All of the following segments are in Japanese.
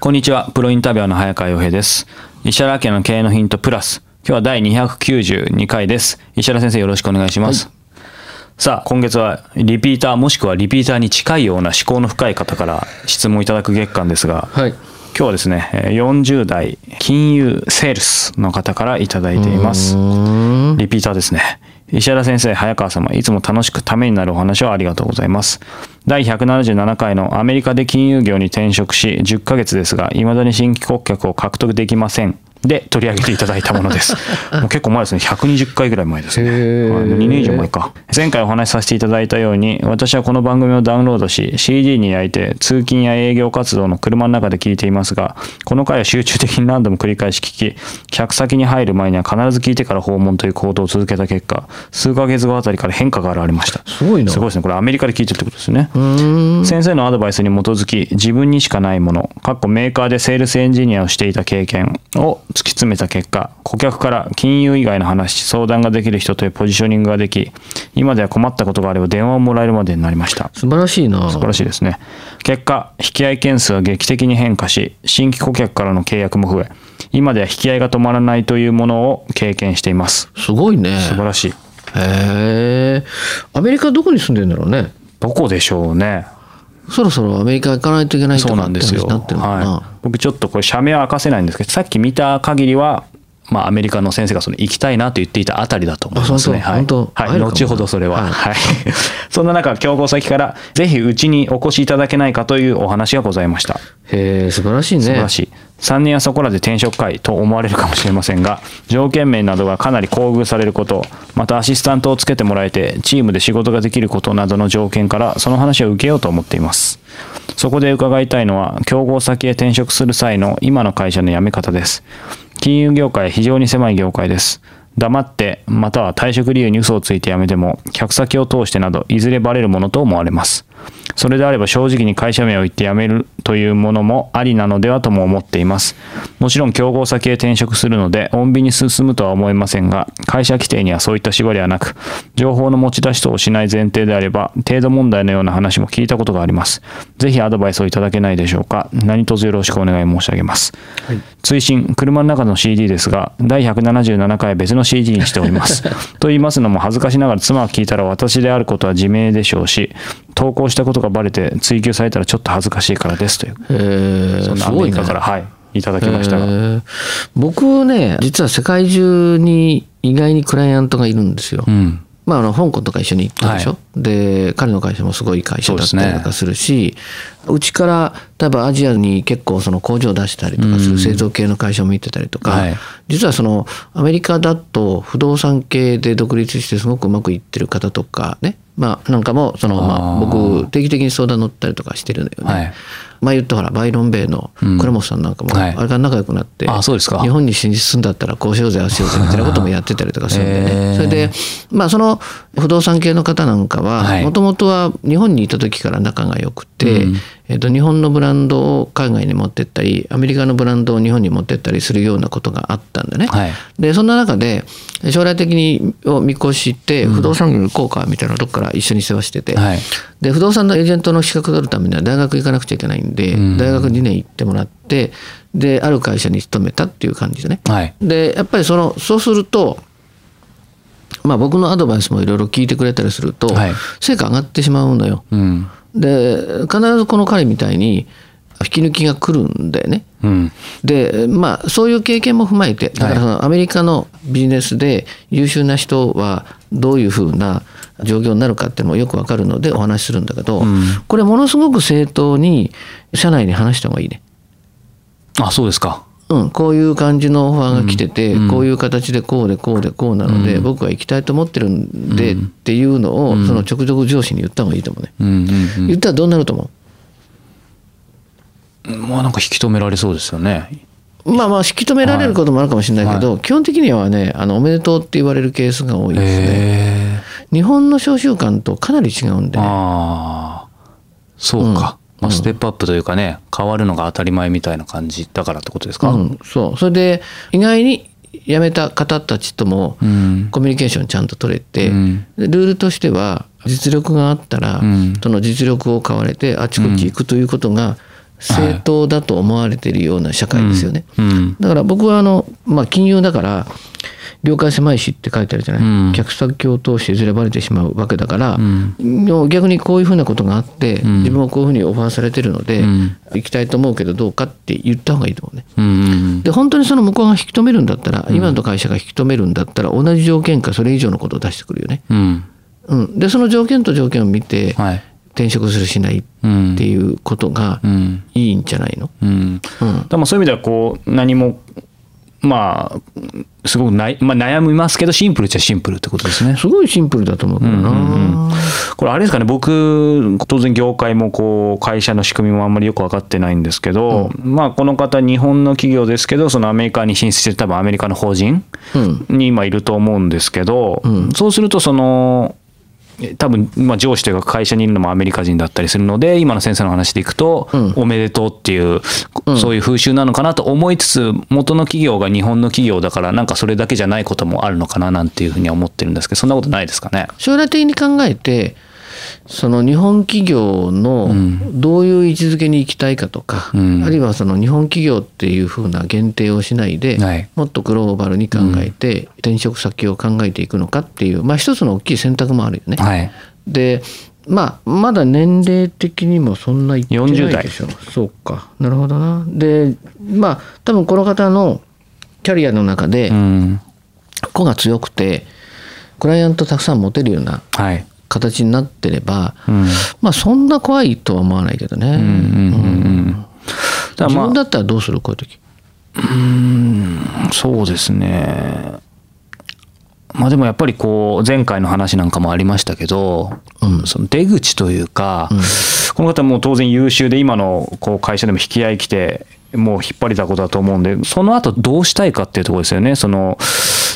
こんにちは、プロインタビュアーの早川洋平です。石原明の経営のヒントプラス。今日は第292回です。石原先生、よろしくお願いします。はい、さあ、今月はリピーターもしくはリピーターに近いような思考の深い方から質問いただく月間ですが、はい、今日はですね、40代金融セールスの方からいただいています。リピーターですね。石原先生、早川様、いつも楽しくためになるお話をありがとうございます。第177回のアメリカで金融業に転職し10ヶ月ですが、未だに新規顧客を獲得できません。で、取り上げていただいたものです。もう結構前ですね、120回ぐらい前ですね。2年以上前か。前回お話しさせていただいたように、私はこの番組をダウンロードし、CD に焼いて通勤や営業活動の車の中で聞いていますが、この回を集中的に何度も繰り返し聞き、客先に入る前には必ず聞いてから訪問という行動を続けた結果、数ヶ月後あたりから変化が現れました。すごいな。すごいですね。これアメリカで聞いてるってことですね。先生のアドバイスに基づき、自分にしかないもの、メーカーでセールスエンジニアをしていた経験を突き詰めた結果、顧客から金融以外の話、相談ができる人というポジショニングができ、今では困ったことがあれば電話をもらえるまでになりました。素晴らしいな。素晴らしいですね。結果、引き合い件数は劇的に変化し、新規顧客からの契約も増え、今では引き合いが止まらないというものを経験しています。すごいね。素晴らしい。へえ。アメリカどこに住んでるんだろうね。どこでしょうね。そろそろアメリカ行かないといけないとかって話になってるのかな。はい、僕ちょっとこれ社名は明かせないんですけど、さっき見た限りは、まあ、アメリカの先生がその行きたいなと言っていたあたりだと思いますね。はい、はい、後ほどそれは、はい、そんな中、競合先からぜひうちにお越しいただけないかというお話がございました。へえ、素晴らしいね。素晴らしい。3年やそこらで転職会と思われるかもしれませんが、条件面などがかなり厚遇されること、またアシスタントをつけてもらえてチームで仕事ができることなどの条件から、その話を受けようと思っています。そこで伺いたいのは、競合先へ転職する際の今の会社の辞め方です。金融業界は非常に狭い業界です。黙ってまたは退職理由に嘘をついて辞めても、客先を通してなどいずれバレるものと思われます。それであれば正直に会社名を言って辞めるというものもありなのではとも思っています。もちろん競合先へ転職するので穏便に進むとは思いませんが、会社規定にはそういった縛りはなく、情報の持ち出し等をしない前提であれば程度問題のような話も聞いたことがあります。ぜひアドバイスをいただけないでしょうか。何卒よろしくお願い申し上げます。はい、追伸、車の中の CD ですが、第177回別の CD にしております。と言いますのも、恥ずかしながら妻が聞いたら私であることは自明でしょうし、投稿したことがバレて追及されたらちょっと恥ずかしいからです、という、そんなアメリカから、ね、はい、いただきましたが、僕ね、実は世界中に意外にクライアントがいるんですよ。うん、まあ、香港とか一緒に行ったでしょ。はい、で、彼の会社もすごい会社だったりとかするし、うちから多分アジアに結構その工場を出したりとかする製造系の会社も行ってたりとか、はい、実はそのアメリカだと不動産系で独立してすごくうまくいってる方とかね、まあ、なんかもその、まあ、僕定期的に相談乗ったりとかしてるんだよね。はい、前言ったほらバイロンベイの倉本さんなんかも、うん、はい、あれから仲良くなって、ああ、そうですか。日本に進出するんだったらこうしようぜああしようぜみたいなこともやってたりとかするんでね。それで、まあ、その不動産系の方なんかはもともとは日本にいた時から仲が良くて、うん、日本のブランドを海外に持ってったり、アメリカのブランドを日本に持ってったりするようなことがあったんだね。はい、でそんな中で将来的にを見越して不動産業の効果みたいなとこから一緒に世話してて、はい、で不動産のエージェントの資格があるためには大学行かなくちゃいけないんで、うん、大学2年行ってもらって、である会社に勤めたっていう感じでね。はい、でやっぱりそうすると、まあ、僕のアドバイスもいろいろ聞いてくれたりすると、はい、成果上がってしまうのよ。うん、で必ずこの彼みたいに引き抜きが来るんだよね、うん、でまあそういう経験も踏まえてだからそのアメリカのビジネスで優秀な人はどういうふうな状況になるかっていうのもよく分かるのでお話しするんだけど、うん、これものすごく正当に社内に話した方がいいね。あ、そうですか。うん、こういう感じのオファーが来てて、うん、こういう形でこうでこうでこうなので、うん、僕は行きたいと思ってるんで、うん、っていうのをその直属上司に言った方がいいと思うね、うんうんうん、言ったらどうなると思う？まあなんか引き止められそうですよね。まあまあ引き止められることもあるかもしれないけど、はい、基本的にはねおめでとうって言われるケースが多いですね。日本の商習慣とかなり違うんでね。ああそうか、うんまあ、ステップアップというかね、変わるのが当たり前みたいな感じだからってことですか、うん、そう。それで意外に辞めた方たちともコミュニケーションちゃんと取れて、うん、ルールとしては実力があったら、うん、その実力を買われてあちこち行くということが正当だと思われているような社会ですよね、うんうん、だから僕はまあ、金融だから領海狭いしって書いてあるじゃない、うん、客先を通していずれバレてしまうわけだから、うん、逆にこういうふうなことがあって、うん、自分もこういうふうにオファーされてるので、うん、行きたいと思うけどどうかって言った方がいいと思うね、うん、で本当にその向こうが引き止めるんだったら、うん、今の会社が引き止めるんだったら同じ条件かそれ以上のことを出してくるよね、うんうん、でその条件と条件を見て、はい転職するしないっていうことがいいんじゃないの、うんうん、でもそういう意味ではこう何もまあすごくまあ、悩みますけどシンプルっちゃシンプルってことですね。すごいシンプルだと思うけどな、うんうん、これあれですかね。僕当然業界もこう会社の仕組みもあんまりよく分かってないんですけど、うん、まあこの方日本の企業ですけどそのアメリカに進出してる多分アメリカの法人に今いると思うんですけど、うん、そうするとその多分まあ上司というか会社にいるのもアメリカ人だったりするので今の先生の話でいくとおめでとうっていうそういう風習なのかなと思いつつ元の企業が日本の企業だからなんかそれだけじゃないこともあるのかななんていうふうには思ってるんですけどそんなことないですかね。将来的に考えてその日本企業のどういう位置づけに行きたいかとか、うん、あるいはその日本企業っていう風な限定をしないで、はい、もっとグローバルに考えて転職先を考えていくのかっていう、まあ、一つの大きい選択もあるよね、はい、で、まあ、まだ年齢的にもそんな言ってないでしょ。40代。そうかなるほどな。でまあ多分この方のキャリアの中で個が強くてクライアントたくさん持てるような、はい形になってれば、うんまあ、そんな怖いとは思わないけどね、うんうんうん、だ自分だったらどうするこういう時。そうですね、まあ、でもやっぱりこう前回の話なんかもありましたけど、うん、その出口というか、うん、この方も当然優秀で今のこう会社でも引き合い来てもう引っ張りだことだと思うんでその後どうしたいかっていうところですよね。その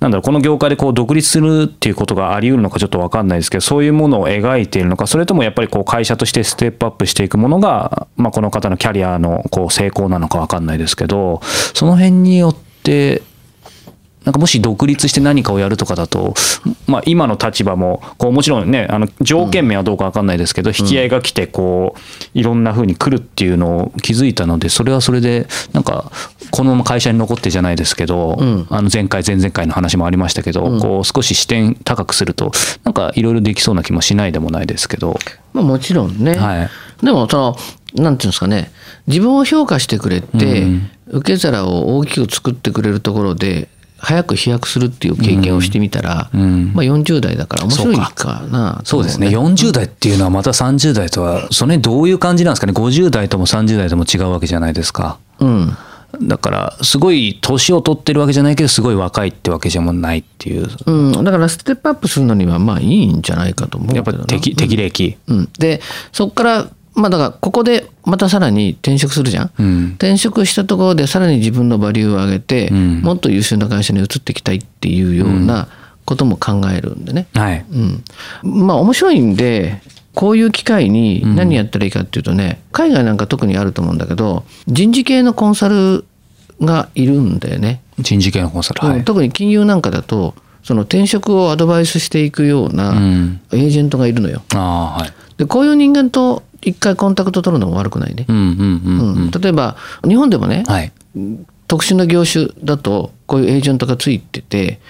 なんだろうこの業界でこう独立するっていうことがあり得るのかちょっと分かんないですけどそういうものを描いているのかそれともやっぱりこう会社としてステップアップしていくものが、まあ、この方のキャリアのこう成功なのか分かんないですけどその辺によってなんかもし独立して何かをやるとかだと、まあ、今の立場もこうもちろんね条件面はどうか分かんないですけど、うん、引き合いが来てこういろんな風に来るっていうのを気づいたのでそれはそれでなんかこのまま会社に残ってじゃないですけど、うん、前回前々回の話もありましたけど、うん、こう少し視点高くするとなんかいろいろできそうな気もしないでもないですけど、まあ、もちろんね、はい、でもそのなんていうんですかね自分を評価してくれて、うん、受け皿を大きく作ってくれるところで早く飛躍するっていう経験をしてみたら、うんうんまあ、40代だから面白いかなと思うね。そうですね。40代っていうのはまた30代とはその辺どういう感じなんですかね。50代とも30代とも違うわけじゃないですか、うん、だからすごい年を取ってるわけじゃないけどすごい若いってわけじゃもないっていう、うん、だからステップアップするのにはまあいいんじゃないかと思うけどやっぱり適齢期、うんうん、でそこからまあ、だからここでまたさらに転職するじゃん、うん、転職したところでさらに自分のバリューを上げて、うん、もっと優秀な会社に移ってきたいっていうようなことも考えるんでね、うんはいうん、まあ面白いんでこういう機会に何やったらいいかっていうとね、うん、海外なんか特にあると思うんだけど人事系のコンサルがいるんだよね。人事系のコンサル、はい、特に金融なんかだとその転職をアドバイスしていくようなエージェントがいるのよ、うんあはい、でこういう人間と一回コンタクト取るのも悪くないね、うんうんうんうん、例えば日本でもね、はい、特殊な業種だとこういうエージェントがついてて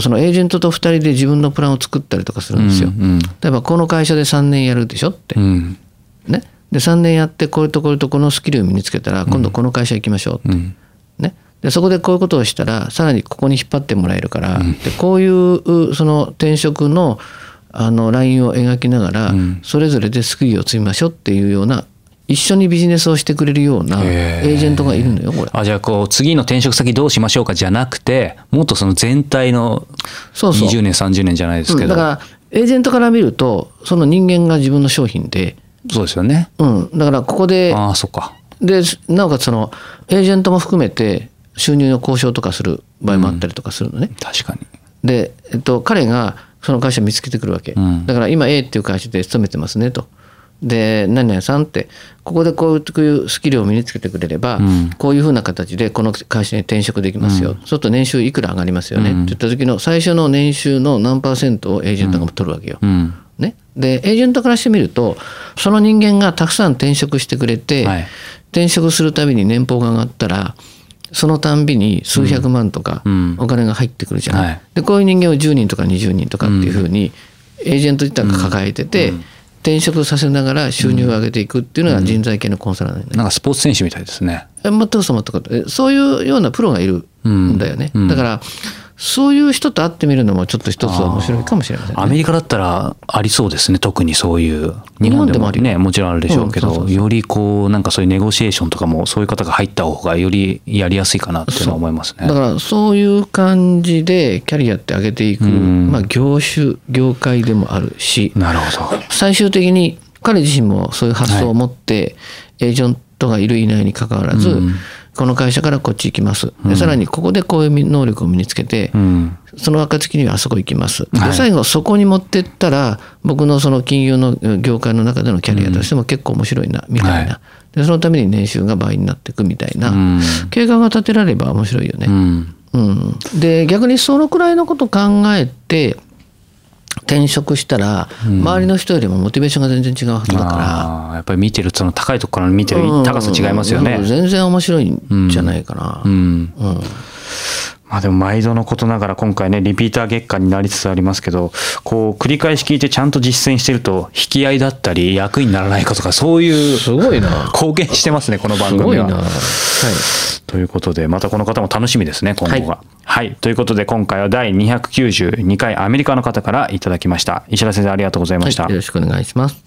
そのエージェントと2人で自分のプランを作ったりとかするんですよ、うんうん、例えばこの会社で3年やるでしょって、うんね、で3年やってこれとこれとこのスキルを身につけたら今度この会社行きましょうって、うんね、でそこでこういうことをしたらさらにここに引っ張ってもらえるから、うん、でこういうその転職のラインを描きながら、うん、それぞれでスキルを積みましょうっていうような一緒にビジネスをしてくれるようなエージェントがいるのよこれ。じゃあこう次の転職先どうしましょうかじゃなくてもっとその全体の20年そうそう30年じゃないですけど、うん、だからエージェントから見るとその人間が自分の商品でそうですよね、うん、だからここで、ああ、そうか。でなおかつそのエージェントも含めて収入の交渉とかする場合もあったりとかするのね、うん、確かに。で、彼がその会社見つけてくるわけ、うん、だから今 A っていう会社で勤めてますねとで何々さんってここでこういうスキルを身につけてくれれば、うん、こういうふうな形でこの会社に転職できますよ、うん、そうすると年収いくら上がりますよね、うん、って言った時の最初の年収の何%をエージェントが取るわけよ、うんうんね、でエージェントからしてみるとその人間がたくさん転職してくれて、はい、転職するたびに年俸が上がったらそのたんびに数百万とかお金が入ってくるじゃない、うんうんはい、でこういう人間を10人とか20人とかっていうふうにエージェント自体が抱えてて、うんうん転職させながら収入を上げていくっていうのが人材系のコンサルなんで、ねうん、なんかスポーツ選手みたいですね。またそういうようなプロがいるんだよね、うんうん、だからそういう人と会ってみるのもちょっと一つは面白いかもしれませんね。アメリカだったらありそうですね。特にそういう日本でもねもちろんあるでしょうけど、うん、そうそうそうよりこうなんかそういうネゴシエーションとかもそういう方が入った方がよりやりやすいかなっていうのは思いますね。だからそういう感じでキャリアって上げていく、うんまあ、業種業界でもあるしなるほど最終的に彼自身もそういう発想を持って、はい、エージェントがいるいないにかかわらず、うんこの会社からこっち行きますでさらにここでこういう能力を身につけて、うん、その暁にはあそこ行きますで最後そこに持ってったら僕のその金融の業界の中でのキャリアとしても結構面白いなみたいな、はい、でそのために年収が倍になっていくみたいな、うん、計画が立てられれば面白いよね、うんうん、で逆にそのくらいのこと考えて転職したら周りの人よりもモチベーションが全然違うはずだから、うん、やっぱり見てるその高いところから見てる高さ違いますよね、うんうん、全然面白いんじゃないかな、うんうんうんまあ、でも毎度のことながら今回ねリピーター月間になりつつありますけどこう繰り返し聞いてちゃんと実践してると引き合いだったり役にならないかとかそういうすごいな貢献してますねこの番組はすごいな、はい、ということでまたこの方も楽しみですね今後がはい、はい、ということで今回は第292回アメリカの方からいただきました。石田先生ありがとうございました、はい、よろしくお願いします。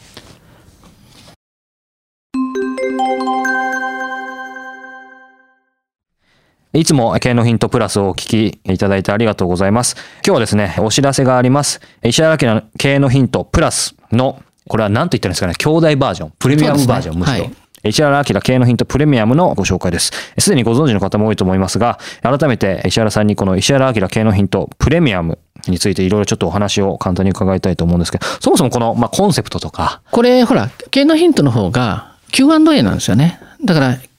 いつも経営のヒントプラスをお聞きいただいてありがとうございます。今日はですね、お知らせがあります。石原家の経営のヒントプラスの、これは何と言ったらいいですかね、兄弟バージョン、プレミアムバージョン、ね、むしろ。はい石原明経営のヒントプレミアムのご紹介です。すでにご存知の方も多いと思いますが改めて石原さんにこの石原明経営のヒントプレミアムについていろいろちょっとお話を簡単に伺いたいと思うんですけどそもそもこの、まあ、コンセプトとかこれほら経営のヒントの方が Q&A なんですよね。だから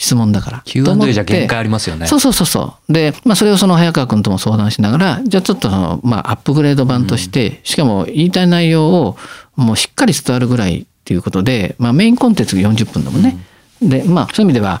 質問だから。Q&A じゃ限界ありますよね。そうそうそうそう。で、まあそれをその早川君とも相談しながら、じゃあちょっとまあアップグレード版として、うん、しかも言いたい内容をもうしっかり伝わるぐらいっていうことで、まあメインコンテンツが40分だもんね。うん、で、まあそういう意味では、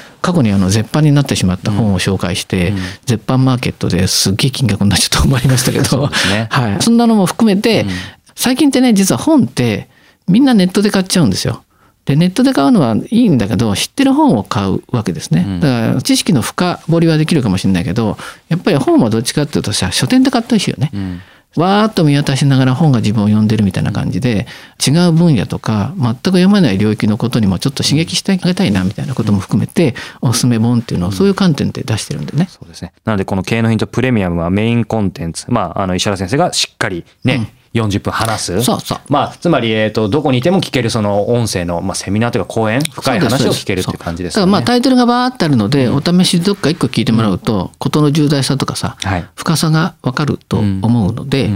過去に絶版になってしまった本を紹介して、うん、絶版マーケットですっげえ金額になっちゃったと思いましたけどそうですね、はい、そんなのも含めて、うん、最近ってね実は本ってみんなネットで買っちゃうんですよ。でネットで買うのはいいんだけど知ってる本を買うわけですね。だから知識の深掘りはできるかもしれないけどやっぱり本はどっちかっていうとさ書店で買ったりしよね、うんわーっと見渡しながら本が自分を読んでるみたいな感じで、違う分野とか全く読まない領域のことにもちょっと刺激してあげたいなみたいなことも含めて、おすすめ本っていうのをそういう観点で出してるんでね。そうですね。なのでこの経営のヒントプレミアムはメインコンテンツ、石原先生がしっかりね、40分話す。そうそう。つまり、どこにいても聞ける、その音声の、セミナーというか講演、深い話を聞けるっていう感じですね。だからタイトルがバーってあるので、お試しどっか一個聞いてもらうと、事の重大さとかさ、深さがわかると思うので、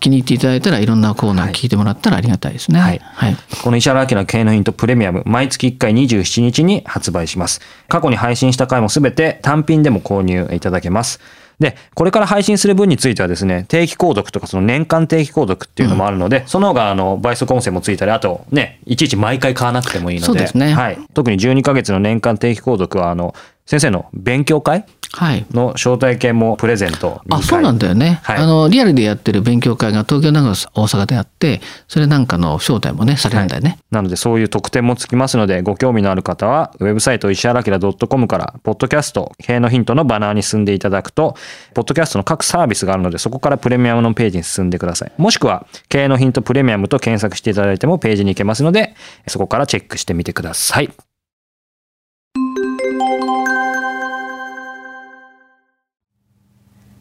気に入っていただいたらいろんなコーナー聞いてもらったらありがたいですね。はいはい、この石原明の経営のヒントプレミアム、毎月1回27日に発売します。過去に配信した回もすべて単品でも購入いただけます。で、これから配信する分についてはですね、定期購読とかその年間定期購読っていうのもあるので、その方が倍速音声もついたり、あとね、いちいち毎回買わなくてもいいので、そうですね。はい。特に12ヶ月の年間定期購読は先生の勉強会の招待券もプレゼント、はい、あ、そうなんだよね、はい、リアルでやってる勉強会が東京、名古屋、大阪であって、それなんかの招待もねされるんだよね、はい、なのでそういう特典もつきますので、ご興味のある方はウェブサイト石原明 .com からポッドキャスト経営のヒントのバナーに進んでいただくと、ポッドキャストの各サービスがあるので、そこからプレミアムのページに進んでください。もしくは経営のヒントプレミアムと検索していただいてもページに行けますので、そこからチェックしてみてください。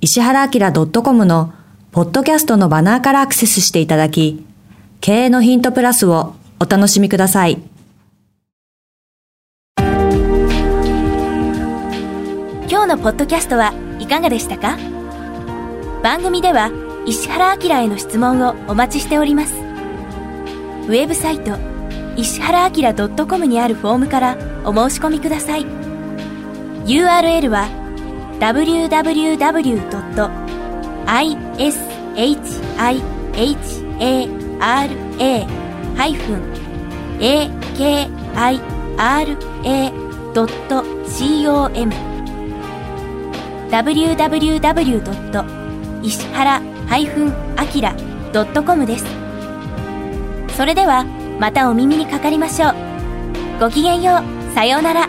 石原明 .com のポッドキャストのバナーからアクセスしていただき、経営のヒントプラスをお楽しみください。今日のポッドキャストはいかがでしたか？番組では石原明への質問をお待ちしております。ウェブサイト石原明 .com にあるフォームからお申し込みください。URL はwww.ishihara-akira.com www.ishara-akira.com です。それではまたお耳にかかりましょう。ごきげんよう。さようなら。